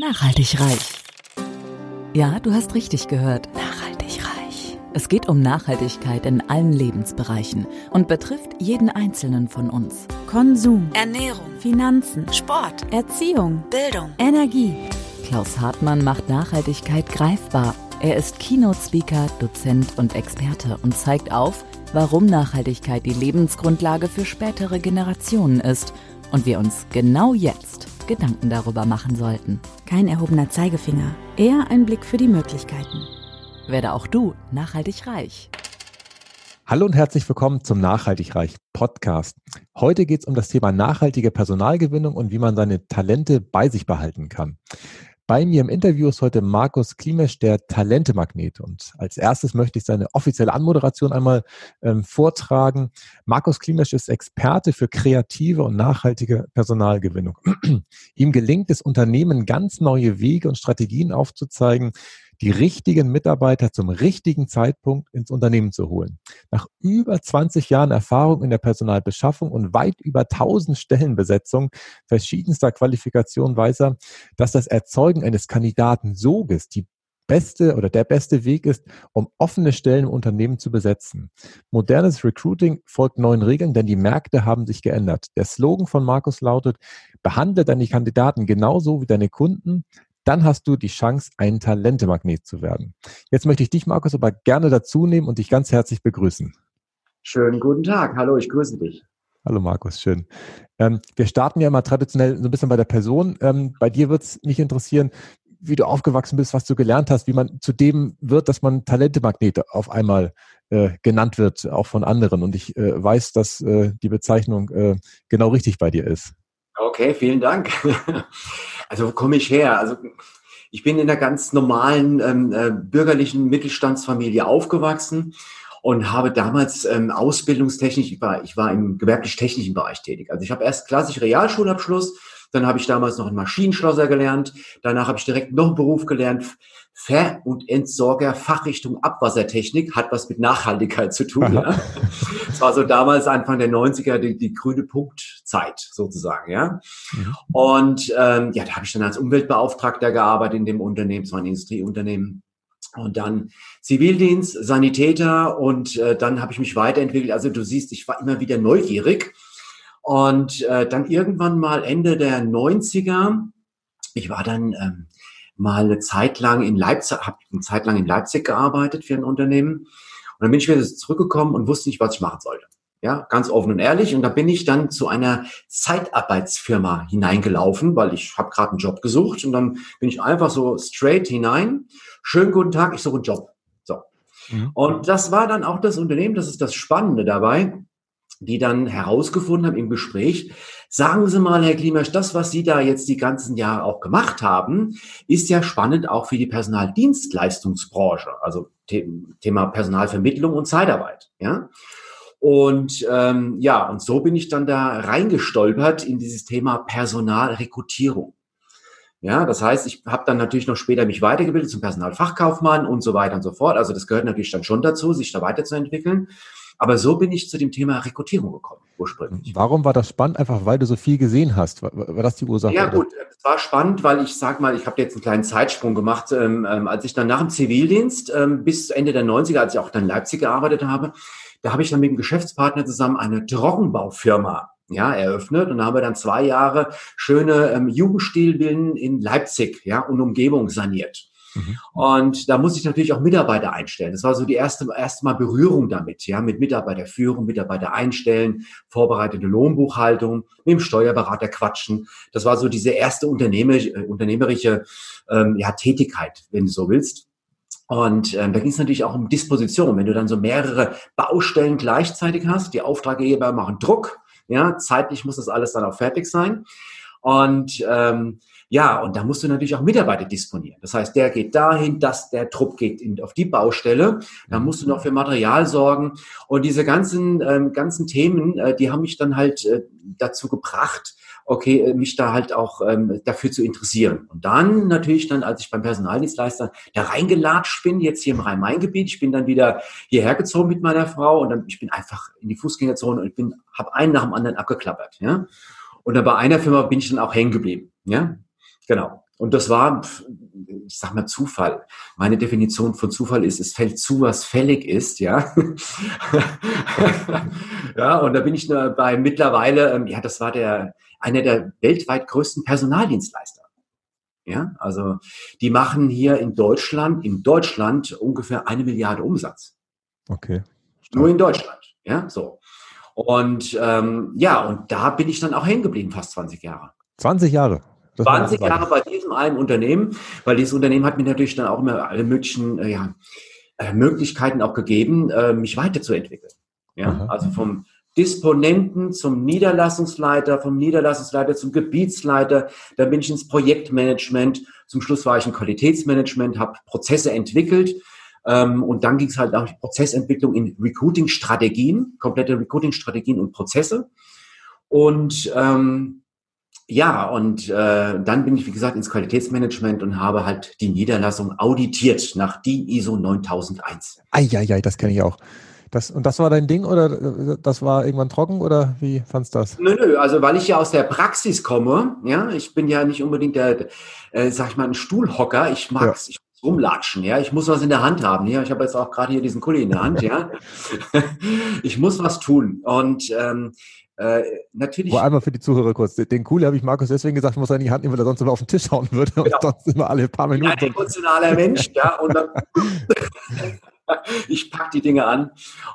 Nachhaltigreich. Ja, du hast richtig gehört. Nachhaltigreich. Es geht um Nachhaltigkeit in allen Lebensbereichen und betrifft jeden Einzelnen von uns. Konsum, Ernährung, Finanzen, Sport, Erziehung, Bildung, Energie. Klaus Hartmann macht Nachhaltigkeit greifbar. Er ist Keynote-Speaker, Dozent und Experte und zeigt auf, warum Nachhaltigkeit die Lebensgrundlage für spätere Generationen ist und wir uns genau jetzt Gedanken darüber machen sollten. Kein erhobener Zeigefinger, eher ein Blick für die Möglichkeiten. Werde auch du nachhaltig reich. Hallo und herzlich willkommen zum Nachhaltigreich Podcast. Heute geht es um das Thema nachhaltige Personalgewinnung und wie man seine Talente bei sich behalten kann. Bei mir im Interview ist heute Markus Klimesch, der Talentemagnet. Und als erstes möchte ich seine offizielle Anmoderation einmal vortragen. Markus Klimesch ist Experte für kreative und nachhaltige Personalgewinnung. Ihm gelingt es, Unternehmen ganz neue Wege und Strategien aufzuzeigen, die richtigen Mitarbeiter zum richtigen Zeitpunkt ins Unternehmen zu holen. Nach über 20 Jahren Erfahrung in der Personalbeschaffung und weit über 1000 Stellenbesetzungen verschiedenster Qualifikationen weiß er, dass das Erzeugen eines Kandidatensoges die beste oder der beste Weg ist, um offene Stellen im Unternehmen zu besetzen. Modernes Recruiting folgt neuen Regeln, denn die Märkte haben sich geändert. Der Slogan von Markus lautet: Behandle deine Kandidaten genauso wie deine Kunden, dann hast du die Chance, ein Talentemagnet zu werden. Jetzt möchte ich dich, Markus, aber gerne dazu nehmen und dich ganz herzlich begrüßen. Schönen guten Tag. Hallo, ich grüße dich. Hallo, Markus. Schön. Wir starten ja immer traditionell so ein bisschen bei der Person. Bei dir würde es mich interessieren, wie du aufgewachsen bist, was du gelernt hast, wie man zu dem wird, dass man Talentemagnete auf einmal genannt wird, auch von anderen. Und ich weiß, dass die Bezeichnung genau richtig bei dir ist. Okay, vielen Dank. Also wo komme ich her? Also ich bin in einer ganz normalen bürgerlichen Mittelstandsfamilie aufgewachsen und habe damals ausbildungstechnisch, ich war im gewerblich-technischen Bereich tätig. Also ich habe erst klassisch Realschulabschluss, dann habe ich damals noch einen Maschinenschlosser gelernt, danach habe ich direkt noch einen Beruf gelernt, Ver- und Entsorger, Fachrichtung Abwassertechnik, hat was mit Nachhaltigkeit zu tun. Ja. Das war so damals Anfang der 90er die grüne Punktzeit sozusagen. Ja. Und da habe ich dann als Umweltbeauftragter gearbeitet in dem Unternehmen, es war ein Industrieunternehmen. Und dann Zivildienst, Sanitäter und dann habe ich mich weiterentwickelt. Also du siehst, ich war immer wieder neugierig. Und dann irgendwann mal Ende der 90er, ich war dann... mal eine Zeit lang in Leipzig gearbeitet für ein Unternehmen. Und dann bin ich wieder zurückgekommen und wusste nicht, was ich machen sollte. Ja, ganz offen und ehrlich. Und da bin ich dann zu einer Zeitarbeitsfirma hineingelaufen, weil ich habe gerade einen Job gesucht. Und dann bin ich einfach so straight hinein. Schönen guten Tag, ich suche einen Job. So. Mhm. Und das war dann auch das Unternehmen, das ist das Spannende dabei, die dann herausgefunden haben im Gespräch: Sagen Sie mal, Herr Klimesch, das, was Sie da jetzt die ganzen Jahre auch gemacht haben, ist ja spannend auch für die Personaldienstleistungsbranche, also Thema Personalvermittlung und Zeitarbeit. Ja? Und und so bin ich dann da reingestolpert in dieses Thema Personalrekrutierung. Ja, das heißt, ich habe dann natürlich noch später mich weitergebildet zum Personalfachkaufmann und so weiter und so fort. Also das gehört natürlich dann schon dazu, sich da weiterzuentwickeln. Aber so bin ich zu dem Thema Rekrutierung gekommen, ursprünglich. Warum war das spannend? Einfach, weil du so viel gesehen hast. War das die Ursache? Ja, gut. Es war spannend, weil ich habe jetzt einen kleinen Zeitsprung gemacht. Als ich dann nach dem Zivildienst bis Ende der 90er, als ich auch dann in Leipzig gearbeitet habe, da habe ich dann mit dem Geschäftspartner zusammen eine Trockenbaufirma eröffnet. Und da haben wir dann 2 Jahre schöne Jugendstilvillen in Leipzig und Umgebung saniert. Und da musste ich natürlich auch Mitarbeiter einstellen. Das war so die erste Mal Berührung damit, mit Mitarbeiterführung, Mitarbeiter einstellen, vorbereitete Lohnbuchhaltung, mit dem Steuerberater quatschen. Das war so diese erste unternehmerische Tätigkeit, wenn du so willst. Und da ging es natürlich auch um Disposition. Wenn du dann so mehrere Baustellen gleichzeitig hast, die Auftraggeber machen Druck, zeitlich muss das alles dann auch fertig sein. Und und da musst du natürlich auch Mitarbeiter disponieren. Das heißt, der geht dahin, der Trupp geht auf die Baustelle. Da musst du noch für Material sorgen. Und diese ganzen Themen, die haben mich dann halt dazu gebracht, mich da halt auch dafür zu interessieren. Und dann natürlich als ich beim Personaldienstleister da reingelatscht bin, jetzt hier im Rhein-Main-Gebiet, ich bin dann wieder hierher gezogen mit meiner Frau und dann, ich bin einfach in die Fußgängerzone und habe einen nach dem anderen abgeklappert. Ja? Und dann bei einer Firma bin ich dann auch hängen geblieben. Ja? Genau. Und das war, ich sag mal, Zufall. Meine Definition von Zufall ist, es fällt zu, was fällig ist, ja. Ja, und da bin ich bei mittlerweile, ja, das war einer der weltweit größten Personaldienstleister. Ja, also, die machen hier in Deutschland ungefähr 1 Milliarde Umsatz. Okay. Nur in Deutschland, ja, so. Und, ja, und da bin ich dann auch hängen geblieben, fast 20 Jahre. 20 Jahre? 20 Jahre bei diesem einen Unternehmen, weil dieses Unternehmen hat mir natürlich dann auch immer alle möglichen Möglichkeiten auch gegeben, mich weiterzuentwickeln. Ja? Aha. Also vom Disponenten zum Niederlassungsleiter, vom Niederlassungsleiter zum Gebietsleiter, dann bin ich ins Projektmanagement, zum Schluss war ich im Qualitätsmanagement, habe Prozesse entwickelt, und dann ging es halt auch Prozessentwicklung in Recruiting-Strategien, komplette Recruiting-Strategien und Prozesse. Und ja, und dann bin ich, wie gesagt, ins Qualitätsmanagement und habe halt die Niederlassung auditiert nach die ISO 9001. Eieiei, das kenne ich auch. Das war dein Ding oder das war irgendwann trocken oder wie fandst du das? Nö, also weil ich ja aus der Praxis komme, ja, ich bin ja nicht unbedingt der, sag ich mal, ein Stuhlhocker, ich mag es, ja. Ich muss rumlatschen, ja, ich muss was in der Hand haben, ja, ich habe jetzt auch gerade hier diesen Kuli in der Hand, ja, ich muss was tun und, natürlich. Vor allem für die Zuhörer kurz. Den Kuli habe ich Markus deswegen gesagt, ich muss er in die Hand nehmen, weil er sonst immer auf den Tisch hauen würde und sonst immer alle paar Minuten. Ein emotionaler Mensch, ja. Und dann ich packe die Dinge an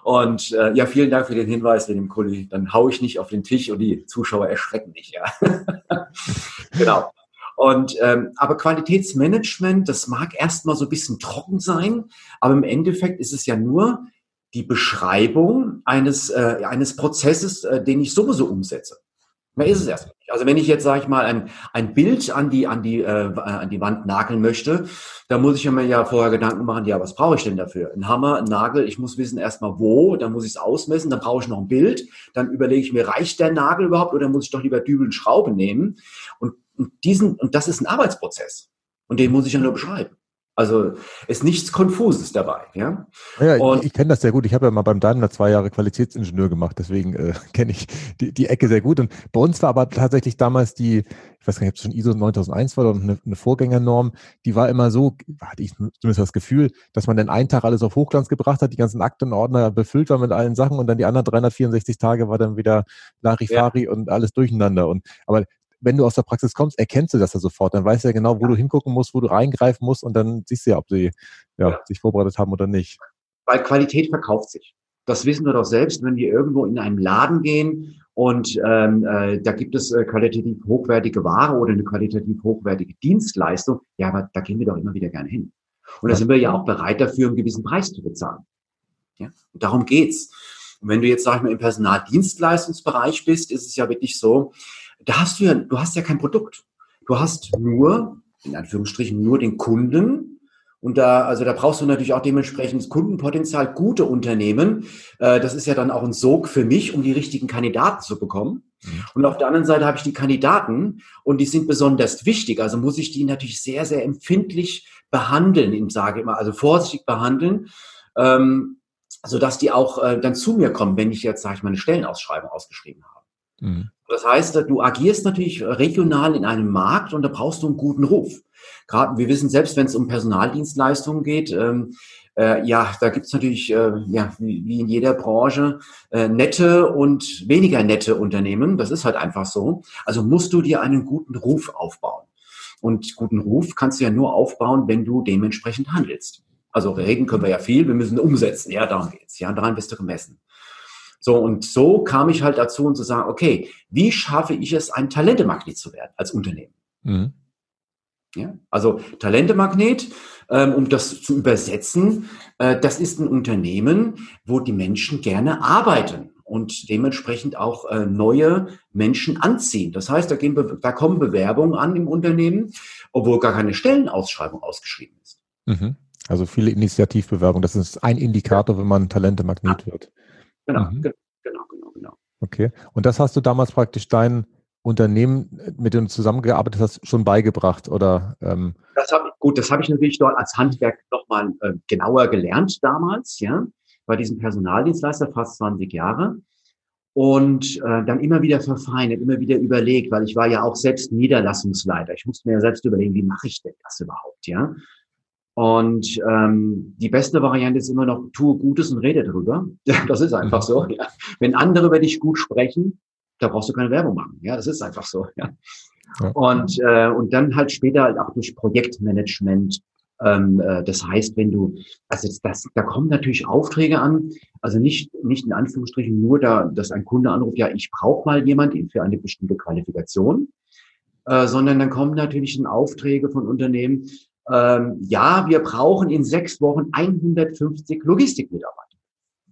und ja, vielen Dank für den Hinweis mit dem Kuli. Dann haue ich nicht auf den Tisch und die Zuschauer erschrecken mich, ja. Genau. Und aber Qualitätsmanagement, das mag erstmal so ein bisschen trocken sein, aber im Endeffekt ist es ja nur die Beschreibung eines Prozesses, den ich sowieso umsetze. Mehr ist es erstmal nicht. Also wenn ich jetzt, sage ich mal, ein Bild an die Wand nageln möchte, dann muss ich mir ja vorher Gedanken machen, ja, was brauche ich denn dafür? Ein Hammer, ein Nagel, ich muss wissen erstmal wo, dann muss ich es ausmessen, dann brauche ich noch ein Bild, dann überlege ich mir, reicht der Nagel überhaupt oder muss ich doch lieber Dübel und Schrauben nehmen? Und das ist ein Arbeitsprozess und den muss ich ja nur beschreiben. Also ist nichts Konfuses dabei. Ja, ich kenne das sehr gut. Ich habe ja mal beim Daimler 2 Jahre Qualitätsingenieur gemacht, deswegen kenne ich die Ecke sehr gut. Und bei uns war aber tatsächlich damals ich weiß gar nicht, ob es schon ISO 9001 war oder eine Vorgängernorm, die war immer so, hatte ich zumindest das Gefühl, dass man dann einen Tag alles auf Hochglanz gebracht hat, die ganzen Aktenordner befüllt waren mit allen Sachen und dann die anderen 364 Tage war dann wieder Larifari und alles durcheinander. Aber wenn du aus der Praxis kommst, erkennst du das ja sofort. Dann weißt du ja genau, wo du hingucken musst, wo du reingreifen musst und dann siehst du ja, ob sie sich vorbereitet haben oder nicht. Weil Qualität verkauft sich. Das wissen wir doch selbst, wenn wir irgendwo in einen Laden gehen und da gibt es qualitativ hochwertige Ware oder eine qualitativ hochwertige Dienstleistung. Ja, aber da gehen wir doch immer wieder gerne hin. Und da sind wir ja auch bereit dafür, einen gewissen Preis zu bezahlen. Ja? Und darum geht's. Und wenn du jetzt, sag ich mal, im Personaldienstleistungsbereich bist, ist es ja wirklich so, du hast ja kein Produkt. Du hast nur, in Anführungsstrichen, nur den Kunden. Und da brauchst du natürlich auch dementsprechend das Kundenpotenzial, gute Unternehmen. Das ist ja dann auch ein Sog für mich, um die richtigen Kandidaten zu bekommen. Und auf der anderen Seite habe ich die Kandidaten und die sind besonders wichtig. Also muss ich die natürlich sehr, sehr empfindlich behandeln. Ich sage immer, also vorsichtig behandeln, sodass die auch dann zu mir kommen, wenn ich jetzt, sage ich mal, eine Stellenausschreibung ausgeschrieben habe. Mhm. Das heißt, du agierst natürlich regional in einem Markt und da brauchst du einen guten Ruf. Gerade, wir wissen selbst, wenn es um Personaldienstleistungen geht, da gibt es natürlich, wie in jeder Branche, nette und weniger nette Unternehmen. Das ist halt einfach so. Also musst du dir einen guten Ruf aufbauen. Und guten Ruf kannst du ja nur aufbauen, wenn du dementsprechend handelst. Also reden können wir ja viel, wir müssen umsetzen. Ja, darum geht's. Ja, daran bist du gemessen. So, und so kam ich halt dazu und zu sagen, okay, wie schaffe ich es, ein Talentemagnet zu werden als Unternehmen? Mhm. Ja, also Talentemagnet, um das zu übersetzen, das ist ein Unternehmen, wo die Menschen gerne arbeiten und dementsprechend auch neue Menschen anziehen. Das heißt, da kommen Bewerbungen an im Unternehmen, obwohl gar keine Stellenausschreibung ausgeschrieben ist. Mhm. Also viele Initiativbewerbungen, das ist ein Indikator, wenn man Talentemagnet wird. Genau, genau. Okay. Und das hast du damals praktisch dein Unternehmen, mit dem du zusammengearbeitet hast, schon beigebracht, oder? Das habe ich natürlich dort als Handwerk nochmal genauer gelernt damals, ja, bei diesem Personaldienstleister fast 20 Jahre. und dann immer wieder verfeinert, immer wieder überlegt, weil ich war ja auch selbst Niederlassungsleiter. Ich musste mir ja selbst überlegen, wie mache ich denn das überhaupt, ja? Und die beste Variante ist immer noch, tue Gutes und rede drüber. Das ist einfach so. Ja. Wenn andere über dich gut sprechen, da brauchst du keine Werbung machen. Ja, das ist einfach so. Ja. Und dann halt später halt auch durch Projektmanagement. Das heißt, wenn du, also das, da kommen natürlich Aufträge an, also nicht in Anführungsstrichen nur da, dass ein Kunde anruft, ja, ich brauche mal jemanden für eine bestimmte Qualifikation, sondern dann kommen natürlich in Aufträge von Unternehmen, ja, wir brauchen in 6 Wochen 150 Logistikmitarbeiter.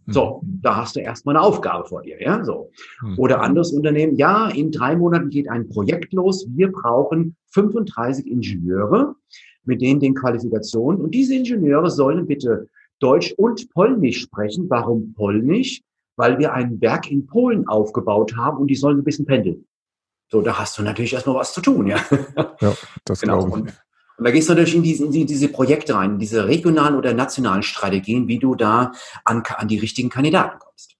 So, da hast du erstmal eine Aufgabe vor dir, ja, so. Oder anderes Unternehmen, ja, in 3 Monaten geht ein Projekt los, wir brauchen 35 Ingenieure, mit denen den Qualifikationen, und diese Ingenieure sollen bitte Deutsch und Polnisch sprechen. Warum Polnisch? Weil wir ein Werk in Polen aufgebaut haben und die sollen ein bisschen pendeln. So, da hast du natürlich erstmal was zu tun, ja. Ja, das genau. Glaube ich. Und da gehst du natürlich in diese Projekte rein, in diese regionalen oder nationalen Strategien, wie du da an die richtigen Kandidaten kommst.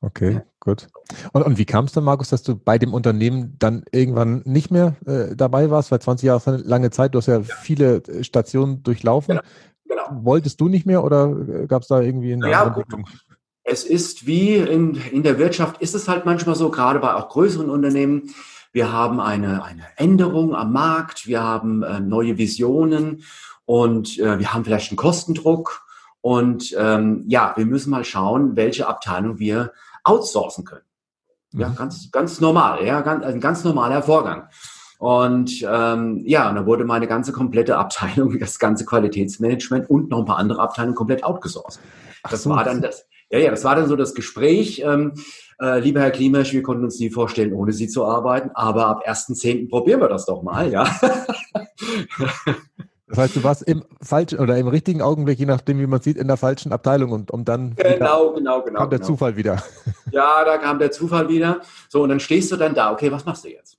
Okay, gut. Und wie kam es dann, Markus, dass du bei dem Unternehmen dann irgendwann nicht mehr dabei warst? Weil 20 Jahre ist eine lange Zeit, du hast ja viele Stationen durchlaufen. Genau. Wolltest du nicht mehr oder gab es da irgendwie eine andere Entwicklung? Es ist wie in der Wirtschaft, ist es halt manchmal so, gerade bei auch größeren Unternehmen. Wir haben eine Änderung am Markt, wir haben neue Visionen und wir haben vielleicht einen Kostendruck. Und wir müssen mal schauen, welche Abteilung wir outsourcen können. Ja, ganz normal, ja, ein ganz normaler Vorgang. Und und da wurde meine ganze komplette Abteilung, das ganze Qualitätsmanagement und noch ein paar andere Abteilungen komplett outgesourced. Das war dann so das Gespräch. Lieber Herr Klimesch, wir konnten uns nie vorstellen, ohne Sie zu arbeiten, aber ab 1.10. probieren wir das doch mal, ja. Das heißt, du warst im falschen oder im richtigen Augenblick, je nachdem, wie man sieht, in der falschen Abteilung und dann kam der Zufall wieder. Ja, da kam der Zufall wieder. So, und dann stehst du dann da, okay, was machst du jetzt?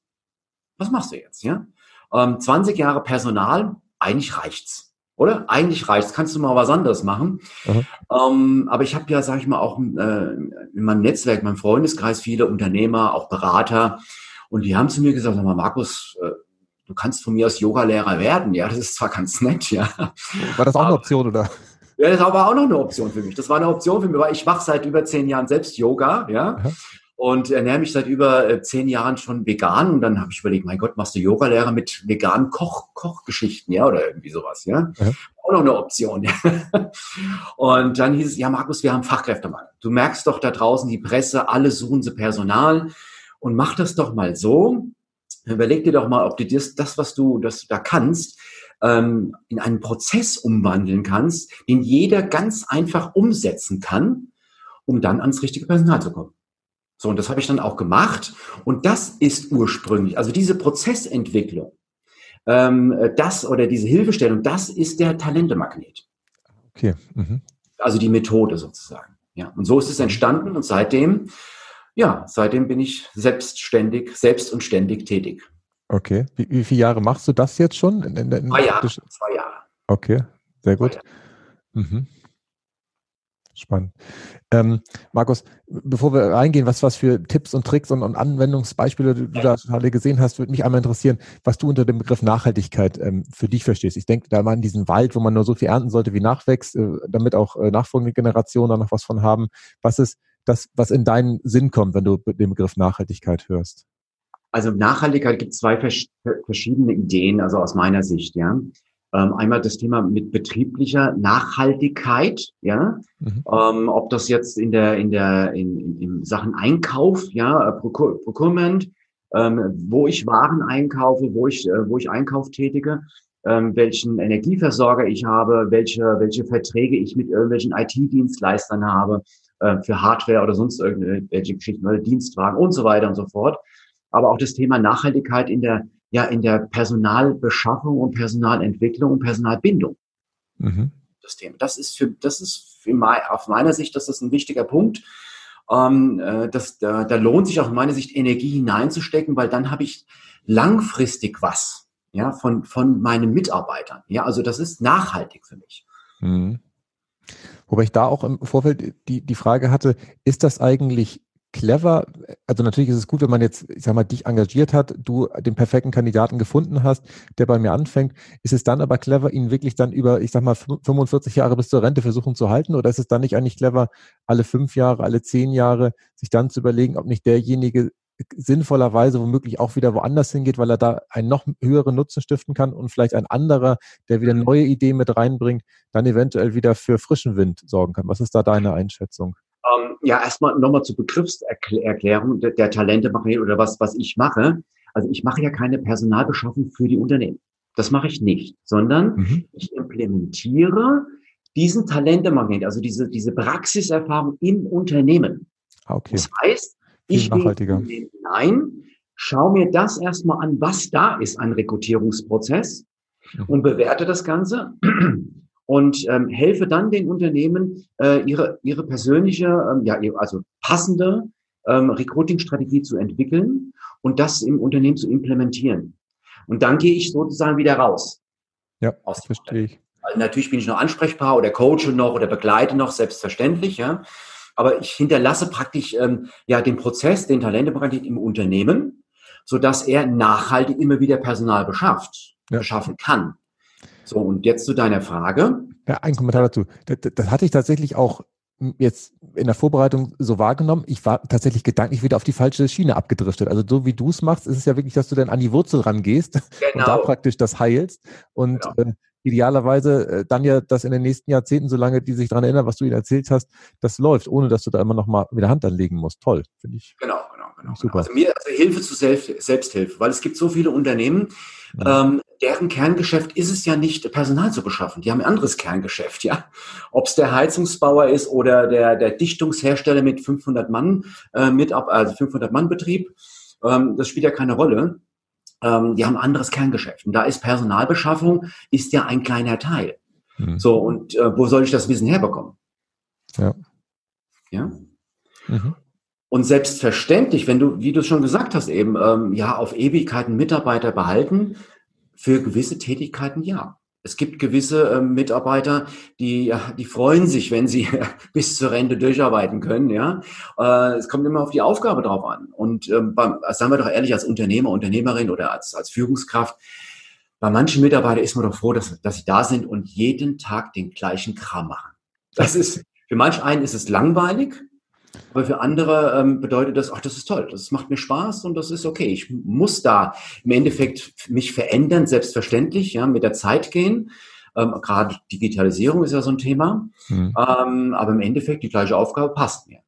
20 Jahre Personal, eigentlich reicht's. Oder? Eigentlich reicht's. Kannst du mal was anderes machen. Mhm. Aber ich habe ja, sag ich mal, auch in meinem Netzwerk, meinem Freundeskreis viele Unternehmer, auch Berater. Und die haben zu mir gesagt, sag mal, Markus, du kannst von mir aus Yoga-Lehrer werden. Ja, das ist zwar ganz nett, ja. War das auch eine Option, oder? Ja, das war auch noch eine Option für mich. Das war eine Option für mich, weil ich mache seit über 10 Jahren selbst Yoga, ja. Mhm. Und ernähre mich seit über 10 Jahren schon vegan. Und dann habe ich überlegt, mein Gott, machst du Yoga-Lehrer mit veganen Kochgeschichten, ja, oder irgendwie sowas, ja. Mhm. Auch noch eine Option, ja. Und dann hieß es, ja, Markus, wir haben Fachkräftemangel. Du merkst doch da draußen die Presse, alle suchen sie Personal. Und mach das doch mal so. Überleg dir doch mal, ob du das, was du da kannst, in einen Prozess umwandeln kannst, den jeder ganz einfach umsetzen kann, um dann ans richtige Personal zu kommen. So, und das habe ich dann auch gemacht. Und das ist ursprünglich, also diese Prozessentwicklung, diese Hilfestellung, das ist der Talentemagnet. Okay. Mhm. Also die Methode sozusagen. Ja, und so ist es entstanden und seitdem bin ich selbst und ständig tätig. Okay. Wie viele Jahre machst du das jetzt schon? 2 Jahre. Okay, sehr gut. Mhm. Spannend. Markus, bevor wir reingehen, was für Tipps und Tricks und Anwendungsbeispiele du da alle gesehen hast, würde mich einmal interessieren, was du unter dem Begriff Nachhaltigkeit für dich verstehst. Ich denke da mal an diesen Wald, wo man nur so viel ernten sollte, wie nachwächst, damit auch nachfolgende Generationen da noch was von haben. Was ist das, was in deinen Sinn kommt, wenn du den Begriff Nachhaltigkeit hörst? Also Nachhaltigkeit gibt 2 verschiedene Ideen, also aus meiner Sicht, ja. Einmal das Thema mit betrieblicher Nachhaltigkeit, ja. Mhm. Ob das jetzt in Sachen Einkauf, ja, Procurement, wo ich Waren einkaufe, wo ich Einkauf tätige, welchen Energieversorger ich habe, welche Verträge ich mit irgendwelchen IT-Dienstleistern habe, für Hardware oder sonst irgendwelche Geschichten oder Dienstwagen und so weiter und so fort. Aber auch das Thema Nachhaltigkeit in der Personalbeschaffung und Personalentwicklung und Personalbindung. Mhm. Das Thema. Aus meiner Sicht, das ist ein wichtiger Punkt. Da lohnt sich aus meiner Sicht Energie hineinzustecken, weil dann habe ich langfristig was, ja, von meinen Mitarbeitern. Ja, also das ist nachhaltig für mich. Mhm. Wobei ich da auch im Vorfeld die Frage hatte, ist das eigentlich clever? Also natürlich ist es gut, wenn man jetzt, ich sag mal, dich engagiert hat, du den perfekten Kandidaten gefunden hast, der bei mir anfängt. Ist es dann aber clever, ihn wirklich dann über, ich sag mal, 45 Jahre bis zur Rente versuchen zu halten? Oder ist es dann nicht eigentlich clever, alle 5 Jahre, alle 10 Jahre sich dann zu überlegen, ob nicht derjenige sinnvollerweise womöglich auch wieder woanders hingeht, weil er da einen noch höheren Nutzen stiften kann und vielleicht ein anderer, der wieder neue Ideen mit reinbringt, dann eventuell wieder für frischen Wind sorgen kann. Was ist da deine Einschätzung? Ja, erstmal nochmal zur Begriffserklärung der Talentemagnet oder was ich mache. Also ich mache ja keine Personalbeschaffung für die Unternehmen. Das mache ich nicht, sondern ich implementiere diesen Talentemagnet, also diese Praxiserfahrung im Unternehmen. Okay. Das heißt, ich gehe hinein, schaue mir das erstmal an, was da ist an Rekrutierungsprozess und bewerte das Ganze und helfe dann den Unternehmen, ihre persönliche, also passende Recruiting-Strategie zu entwickeln und das im Unternehmen zu implementieren. Und dann gehe ich sozusagen wieder raus. Ja, das verstehe ich. Also natürlich bin ich noch ansprechbar oder coache noch oder begleite noch, selbstverständlich, ja. Aber ich hinterlasse praktisch den Prozess, den Talentemagnet im Unternehmen, sodass er nachhaltig immer wieder Personal beschaffen kann. So, und jetzt zu deiner Frage. Ja, ein Kommentar dazu. Das hatte ich tatsächlich auch jetzt in der Vorbereitung so wahrgenommen. Ich war tatsächlich gedanklich wieder auf die falsche Schiene abgedriftet. Also so wie du es machst, ist es ja wirklich, dass du dann an die Wurzel rangehst und da praktisch das heilst. Und idealerweise dann ja, dass in den nächsten Jahrzehnten, solange die sich daran erinnern, was du ihnen erzählt hast, das läuft, ohne dass du da immer noch mal wieder Hand anlegen musst. Toll, finde ich. Genau. Super. Also Hilfe zu Selbsthilfe, weil es gibt so viele Unternehmen, deren Kerngeschäft ist es ja nicht, Personal zu beschaffen. Die haben ein anderes Kerngeschäft, ja. Ob es der Heizungsbauer ist oder der Dichtungshersteller mit 500-Mann-Betrieb, das spielt ja keine Rolle. Die haben ein anderes Kerngeschäft. Und da ist Personalbeschaffung ist ja ein kleiner Teil. So, und wo soll ich das Wissen herbekommen? Ja? Und selbstverständlich, wenn du, wie du es schon gesagt hast eben, auf Ewigkeiten Mitarbeiter behalten, für gewisse Tätigkeiten ja. Es gibt gewisse Mitarbeiter, die freuen sich, wenn sie bis zur Rente durcharbeiten können. Ja, es kommt immer auf die Aufgabe drauf an. Und sagen wir doch ehrlich, als Unternehmer, Unternehmerin oder als Führungskraft, bei manchen Mitarbeitern ist man doch froh, dass sie da sind und jeden Tag den gleichen Kram machen. Das ist, für manch einen ist es langweilig, aber für andere bedeutet das, das ist toll, das macht mir Spaß und das ist okay. Ich muss da im Endeffekt mich verändern, selbstverständlich, ja, mit der Zeit gehen. Gerade Digitalisierung ist ja so ein Thema. Aber im Endeffekt die gleiche Aufgabe passt mir.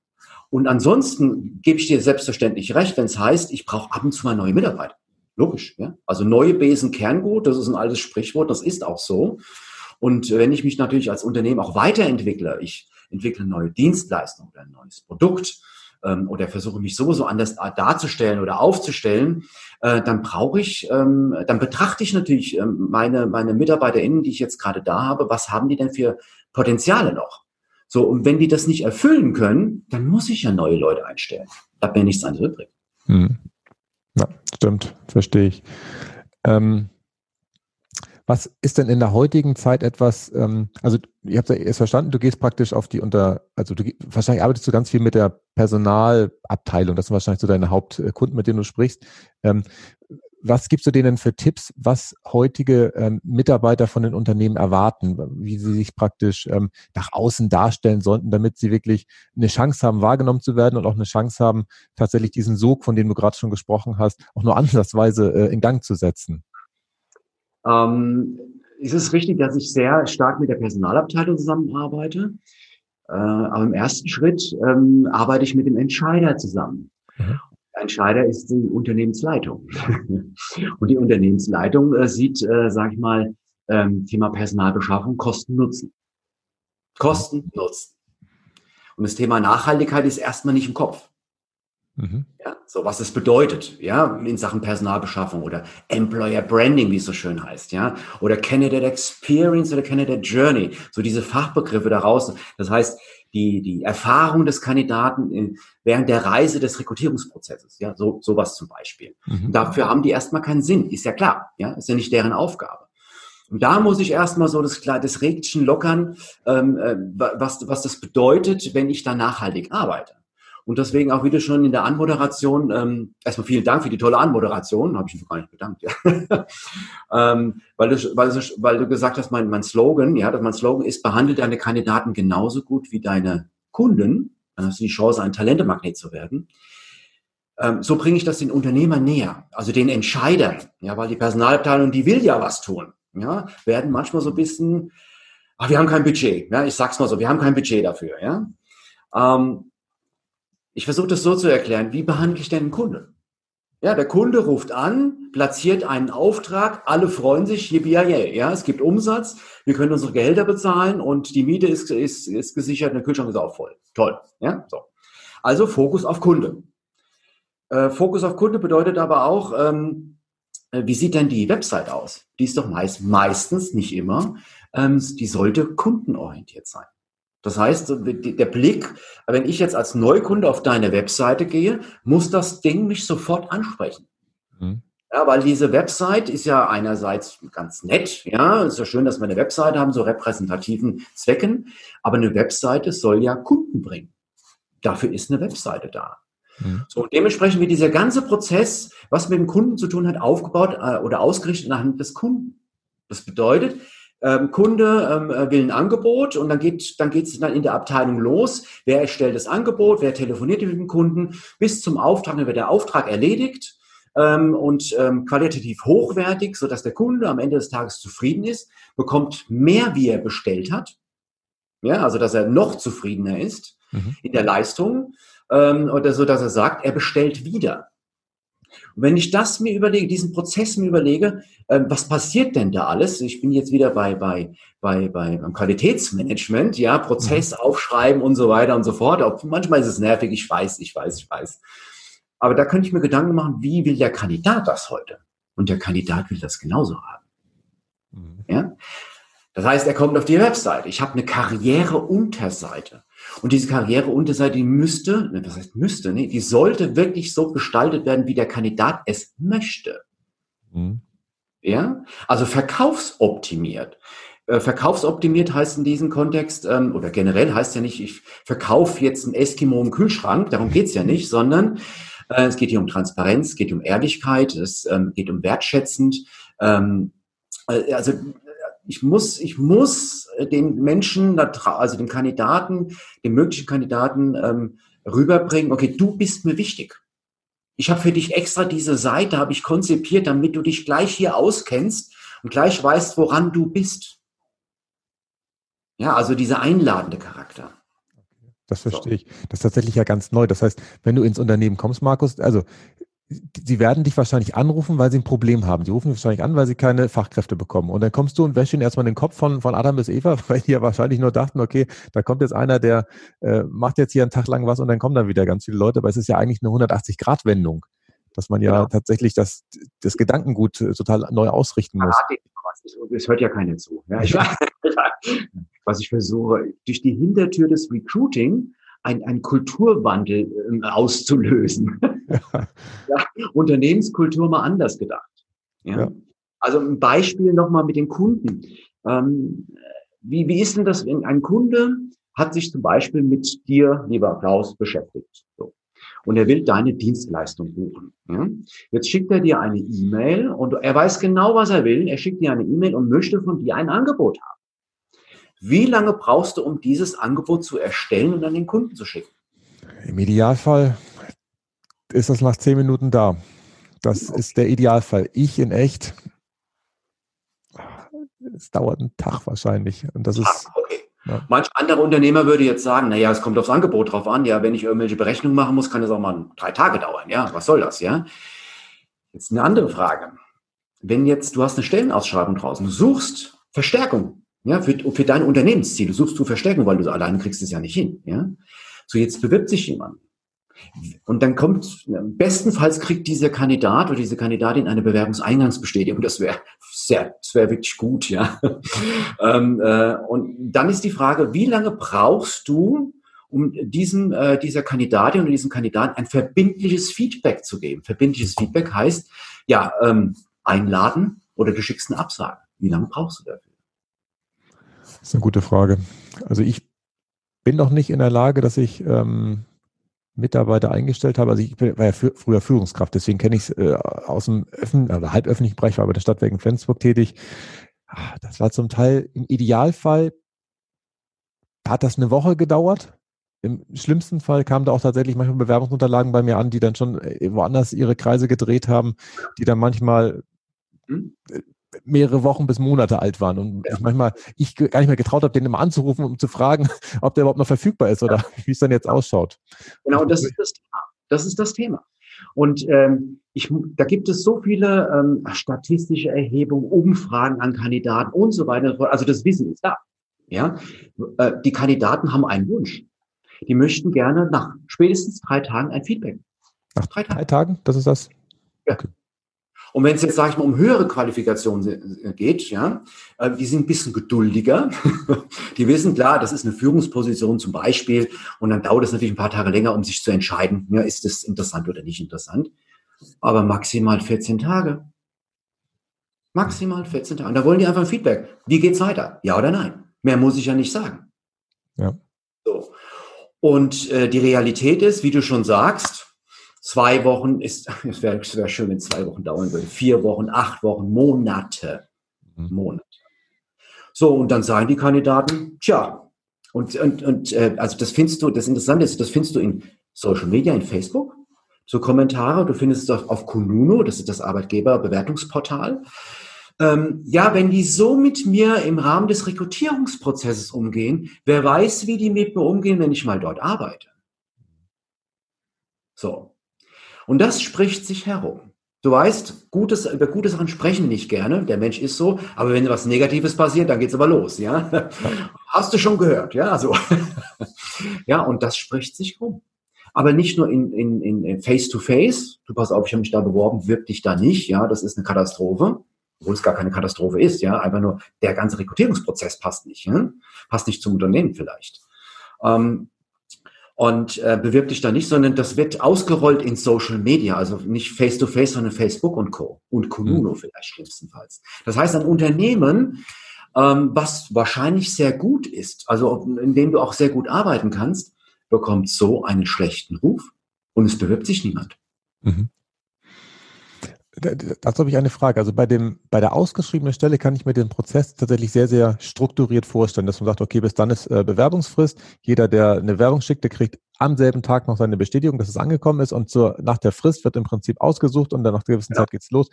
Und ansonsten gebe ich dir selbstverständlich recht, wenn es heißt, ich brauche ab und zu mal neue Mitarbeiter. Logisch, ja. Also neue Besen Kerngut, das ist ein altes Sprichwort, das ist auch so. Und wenn ich mich natürlich als Unternehmen auch weiterentwickle, ich entwickle neue Dienstleistungen oder ein neues Produkt oder versuche mich sowieso anders darzustellen oder aufzustellen, dann betrachte ich natürlich meine MitarbeiterInnen, die ich jetzt gerade da habe, was haben die denn für Potenziale noch? So, und wenn die das nicht erfüllen können, dann muss ich ja neue Leute einstellen. Da bin ich nichts anderes übrig. Ja, stimmt, verstehe ich. Was ist denn in der heutigen Zeit etwas, also ich habe es ja erst verstanden, du gehst praktisch auf die wahrscheinlich arbeitest du ganz viel mit der Personalabteilung, das sind wahrscheinlich so deine Hauptkunden, mit denen du sprichst. Was gibst du denen für Tipps, was heutige Mitarbeiter von den Unternehmen erwarten, wie sie sich praktisch nach außen darstellen sollten, damit sie wirklich eine Chance haben, wahrgenommen zu werden und auch eine Chance haben, tatsächlich diesen Sog, von dem du gerade schon gesprochen hast, auch nur ansatzweise in Gang zu setzen? Es ist richtig, dass ich sehr stark mit der Personalabteilung zusammenarbeite. Aber im ersten Schritt arbeite ich mit dem Entscheider zusammen. Der Entscheider ist die Unternehmensleitung. Und die Unternehmensleitung sieht, Thema Personalbeschaffung, Kosten-Nutzen. Kosten-Nutzen. Und das Thema Nachhaltigkeit ist erstmal nicht im Kopf. Ja, so was es bedeutet, ja, in Sachen Personalbeschaffung oder Employer Branding, wie es so schön heißt, ja, oder Candidate Experience oder Candidate Journey, so diese Fachbegriffe daraus. Das heißt, die Erfahrung des Kandidaten während der Reise des Rekrutierungsprozesses, ja, sowas zum Beispiel. Dafür haben die erstmal keinen Sinn, ist ja klar, ja, ist ja nicht deren Aufgabe. Und da muss ich erstmal so das Rädchen lockern, was das bedeutet, wenn ich da nachhaltig arbeite. Und deswegen auch wieder schon in der Anmoderation, erstmal vielen Dank für die tolle Anmoderation, habe ich noch gar nicht bedankt, ja. weil du gesagt hast, mein Slogan, ja, dass mein Slogan ist, behandle deine Kandidaten genauso gut wie deine Kunden, dann hast du die Chance, ein Talentemagnet zu werden. So bringe ich das den Unternehmer näher, also den Entscheider, ja, weil die Personalabteilung, die will ja was tun, ja, werden manchmal so ein bisschen, ach, wir haben kein Budget, ja, ich sag's mal so, wir haben kein Budget dafür, ja. Ich versuche das so zu erklären, wie behandle ich denn einen Kunden? Ja, der Kunde ruft an, platziert einen Auftrag, alle freuen sich, ja, es gibt Umsatz, wir können unsere Gehälter bezahlen und die Miete ist gesichert, der Kühlschrank ist auch voll. Toll, ja, so. Also Fokus auf Kunde. Fokus auf Kunde bedeutet aber auch, wie sieht denn die Website aus? Die ist doch meistens, nicht immer, die sollte kundenorientiert sein. Das heißt, der Blick, wenn ich jetzt als Neukunde auf deine Webseite gehe, muss das Ding mich sofort ansprechen. Mhm. Ja, weil diese Website ist ja einerseits ganz nett, ja, ist ja schön, dass wir eine Webseite haben, so repräsentativen Zwecken, aber eine Webseite soll ja Kunden bringen. Dafür ist eine Webseite da. Mhm. So, dementsprechend wird dieser ganze Prozess, was mit dem Kunden zu tun hat, aufgebaut oder ausgerichtet anhand des Kunden. Das bedeutet, Kunde will ein Angebot und dann geht's in der Abteilung los. Wer erstellt das Angebot? Wer telefoniert mit dem Kunden? Bis zum Auftrag, dann wird der Auftrag erledigt und qualitativ hochwertig, sodass der Kunde am Ende des Tages zufrieden ist, bekommt mehr, wie er bestellt hat. Ja, also dass er noch zufriedener ist in der Leistung oder so, dass er sagt, er bestellt wieder. Und wenn ich das mir überlege, diesen Prozess mir überlege, was passiert denn da alles? Ich bin jetzt wieder beim Qualitätsmanagement, ja, Prozess aufschreiben und so weiter und so fort. Auch manchmal ist es nervig, ich weiß. Aber da könnte ich mir Gedanken machen, wie will der Kandidat das heute? Und der Kandidat will das genauso haben. Mhm. Ja? Das heißt, er kommt auf die Webseite. Ich habe eine Karriereunterseite. Und diese Karriereunterseite, die sollte wirklich so gestaltet werden, wie der Kandidat es möchte. Mhm. Ja, also verkaufsoptimiert. Verkaufsoptimiert heißt in diesem Kontext, oder generell heißt ja nicht, ich verkaufe jetzt einen Eskimo im Kühlschrank, darum geht's ja nicht, sondern es geht hier um Transparenz, es geht um Ehrlichkeit, es geht um wertschätzend. Also ich muss den Menschen, also dem Kandidaten, dem möglichen Kandidaten rüberbringen, okay, du bist mir wichtig. Ich habe für dich extra diese Seite, habe ich konzipiert, damit du dich gleich hier auskennst und gleich weißt, woran du bist. Ja, also dieser einladende Charakter. Das verstehe ich. Das ist tatsächlich ja ganz neu. Das heißt, wenn du ins Unternehmen kommst, Markus, also sie werden dich wahrscheinlich anrufen, weil sie ein Problem haben. Die rufen dich wahrscheinlich an, weil sie keine Fachkräfte bekommen. Und dann kommst du und wäschst ihnen erstmal den Kopf von Adam bis Eva, weil die ja wahrscheinlich nur dachten, okay, da kommt jetzt einer, der macht jetzt hier einen Tag lang was und dann kommen dann wieder ganz viele Leute. Aber es ist ja eigentlich eine 180-Grad-Wendung, dass man ja tatsächlich das Gedankengut total neu ausrichten muss. Es hört ja keiner zu. Ja, was ich versuche, durch die Hintertür des Recruiting einen Kulturwandel auszulösen. Ja, Unternehmenskultur mal anders gedacht. Ja? Ja. Also ein Beispiel nochmal mit den Kunden. Wie ist denn das, wenn ein Kunde hat sich zum Beispiel mit dir, lieber Klaus, beschäftigt. So. Und er will deine Dienstleistung buchen. Ja? Jetzt schickt er dir eine E-Mail und er weiß genau, was er will. Er schickt dir eine E-Mail und möchte von dir ein Angebot haben. Wie lange brauchst du, um dieses Angebot zu erstellen und an den Kunden zu schicken? Im Idealfall ist das nach 10 Minuten da. Das ist der Idealfall. Ich in echt, es dauert einen Tag wahrscheinlich. Und das ist, okay. Ja. Manch anderer Unternehmer würde jetzt sagen, naja, es kommt aufs Angebot drauf an. Ja, wenn ich irgendwelche Berechnungen machen muss, kann das auch mal 3 Tage dauern. Ja, was soll das? Ja, jetzt eine andere Frage. Wenn jetzt du hast eine Stellenausschreibung draußen, du suchst Verstärkung. Ja, für dein Unternehmensziel. Du suchst du Verstärkung, weil du alleine kriegst es ja nicht hin. Ja? So, jetzt bewirbt sich jemand. Und dann kommt, bestenfalls kriegt dieser Kandidat oder diese Kandidatin eine Bewerbungseingangsbestätigung. Das wäre wirklich gut, ja. Und dann ist die Frage, wie lange brauchst du, um dieser Kandidatin oder diesem Kandidaten ein verbindliches Feedback zu geben? Verbindliches Feedback heißt, ja, einladen oder du schickst eine Absage. Wie lange brauchst du dafür? Das ist eine gute Frage. Also ich bin noch nicht in der Lage, dass ich Mitarbeiter eingestellt habe. Also ich war ja früher Führungskraft, deswegen kenne ich es aus dem halböffentlichen Bereich, war bei der Stadtwerken Flensburg tätig. Das war zum Teil, im Idealfall hat das eine Woche gedauert. Im schlimmsten Fall kamen da auch tatsächlich manchmal Bewerbungsunterlagen bei mir an, die dann schon woanders ihre Kreise gedreht haben, die dann manchmal mehrere Wochen bis Monate alt waren und ich gar nicht mehr getraut habe, den immer anzurufen, um zu fragen, ob der überhaupt noch verfügbar ist oder wie es dann jetzt ausschaut. Genau, das ist das Thema. Das ist das Thema. Und da gibt es so viele statistische Erhebungen, Umfragen an Kandidaten und so weiter. Also das Wissen ist da. Ja? Die Kandidaten haben einen Wunsch. Die möchten gerne nach spätestens 3 Tagen ein Feedback. Nach 3 Tagen? Das ist das? Ja. Okay. Und wenn es jetzt, sage ich mal, um höhere Qualifikationen geht, ja, die sind ein bisschen geduldiger. Die wissen, klar, das ist eine Führungsposition zum Beispiel. Und dann dauert es natürlich ein paar Tage länger, um sich zu entscheiden, ja, ist das interessant oder nicht interessant. Aber maximal 14 Tage. Maximal 14 Tage. Und da wollen die einfach ein Feedback. Wie geht's weiter? Ja oder nein? Mehr muss ich ja nicht sagen. Ja. So. Und die Realität ist, wie du schon sagst, 2 Wochen ist, es wäre schön, wenn 2 Wochen dauern würde, 4 Wochen, 8 Wochen, Monate. Monate. So, und dann sagen die Kandidaten, tja, also das findest du, das Interessante ist, das findest du in Social Media, in Facebook, so Kommentare, du findest es auf Kununu, das ist das Arbeitgeberbewertungsportal. Ja, wenn die so mit mir im Rahmen des Rekrutierungsprozesses umgehen, wer weiß, wie die mit mir umgehen, wenn ich mal dort arbeite. So. Und das spricht sich herum. Du weißt, über gute Sachen sprechen nicht gerne, der Mensch ist so, aber wenn was Negatives passiert, dann geht's aber los, ja. Hast du schon gehört, ja, so. Ja, und das spricht sich rum. Aber nicht nur in Face-to-Face, du pass auf, ich habe mich da beworben, wirb dich da nicht, ja, das ist eine Katastrophe. Obwohl es gar keine Katastrophe ist, ja, einfach nur der ganze Rekrutierungsprozess passt nicht, ja? Passt nicht zum Unternehmen vielleicht. Bewirb dich da nicht, sondern das wird ausgerollt in Social Media, also nicht Face-to-Face, sondern Facebook und Co. und Kununu vielleicht schlimmstenfalls. Das heißt, ein Unternehmen, was wahrscheinlich sehr gut ist, also in dem du auch sehr gut arbeiten kannst, bekommt so einen schlechten Ruf und es bewirbt sich niemand. Mhm. Dazu habe ich eine Frage. Also bei der ausgeschriebenen Stelle kann ich mir den Prozess tatsächlich sehr, sehr strukturiert vorstellen, dass man sagt, okay, bis dann ist Bewerbungsfrist. Jeder, der eine Werbung schickt, der kriegt am selben Tag noch seine Bestätigung, dass es angekommen ist und nach der Frist wird im Prinzip ausgesucht und dann nach einer gewissen Zeit geht's los.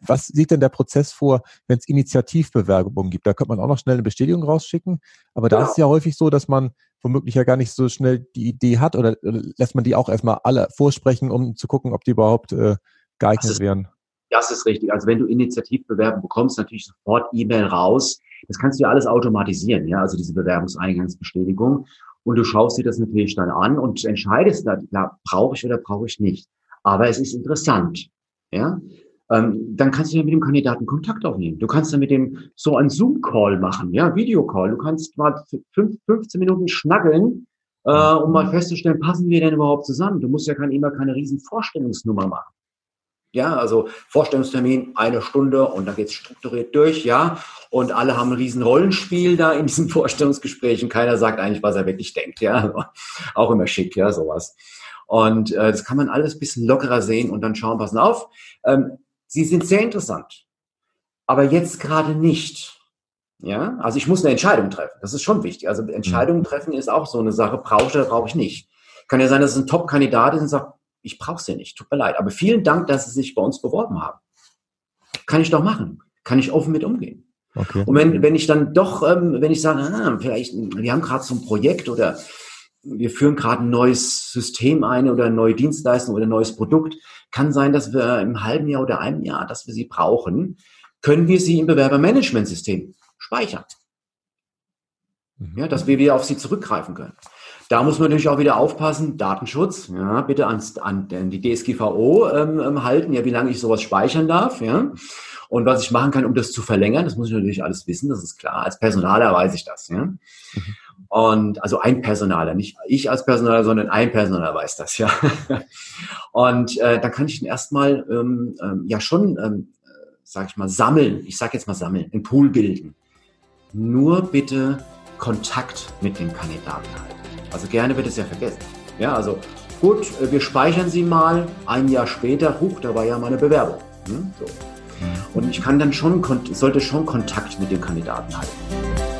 Was sieht denn der Prozess vor, wenn es Initiativbewerbungen gibt? Da könnte man auch noch schnell eine Bestätigung rausschicken. Aber da ist ja häufig so, dass man womöglich ja gar nicht so schnell die Idee hat oder lässt man die auch erstmal alle vorsprechen, um zu gucken, ob die überhaupt geeignet werden. Das ist richtig. Also wenn du Initiativbewerbung bekommst, natürlich sofort E-Mail raus. Das kannst du ja alles automatisieren, ja, also diese Bewerbungseingangsbestätigung. Und du schaust dir das natürlich dann an und entscheidest dann, ja, brauche ich oder brauche ich nicht. Aber es ist interessant, ja. Dann kannst du ja mit dem Kandidaten Kontakt aufnehmen. Du kannst dann mit dem so einen Zoom-Call machen, ja, Videocall. Du kannst mal 15 Minuten schnackeln, um mal festzustellen, passen wir denn überhaupt zusammen? Du musst ja immer keine riesen Vorstellungsnummer machen. Ja, also Vorstellungstermin, 1 Stunde und dann geht's strukturiert durch, ja. Und alle haben ein riesen Rollenspiel da in diesen Vorstellungsgesprächen. Keiner sagt eigentlich, was er wirklich denkt, ja. Also auch immer schick, ja, sowas. Und das kann man alles ein bisschen lockerer sehen und dann schauen, passen auf. Sie sind sehr interessant, aber jetzt gerade nicht. Ja, also ich muss eine Entscheidung treffen. Das ist schon wichtig. Also Entscheidungen treffen ist auch so eine Sache. Brauche ich oder brauche ich nicht? Kann ja sein, dass es ein Top-Kandidat ist und sagt, ich brauche sie nicht, tut mir leid. Aber vielen Dank, dass Sie sich bei uns beworben haben. Kann ich doch machen. Kann ich offen mit umgehen. Okay. Und wenn ich dann doch, wenn ich sage, vielleicht, wir haben gerade so ein Projekt oder wir führen gerade ein neues System ein oder eine neue Dienstleistung oder ein neues Produkt, kann sein, dass wir im halben Jahr oder einem Jahr, dass wir sie brauchen, können wir sie im Bewerbermanagementsystem speichern. Ja, dass wir wieder auf sie zurückgreifen können. Da muss man natürlich auch wieder aufpassen, Datenschutz, ja, bitte an die DSGVO halten, ja, wie lange ich sowas speichern darf, ja, und was ich machen kann, um das zu verlängern, das muss ich natürlich alles wissen, das ist klar, als Personaler weiß ich das, ja, und also ein Personaler, nicht ich als Personaler, sondern ein Personaler weiß das, ja, und da kann ich ihn erstmal, sag ich mal, sammeln, einen Pool bilden, nur bitte Kontakt mit dem Kandidaten halten. Also gerne wird es ja vergessen. Ja, also gut, wir speichern sie mal, ein Jahr später, huch, da war ja meine Bewerbung. So. Und ich kann dann sollte schon Kontakt mit dem Kandidaten halten.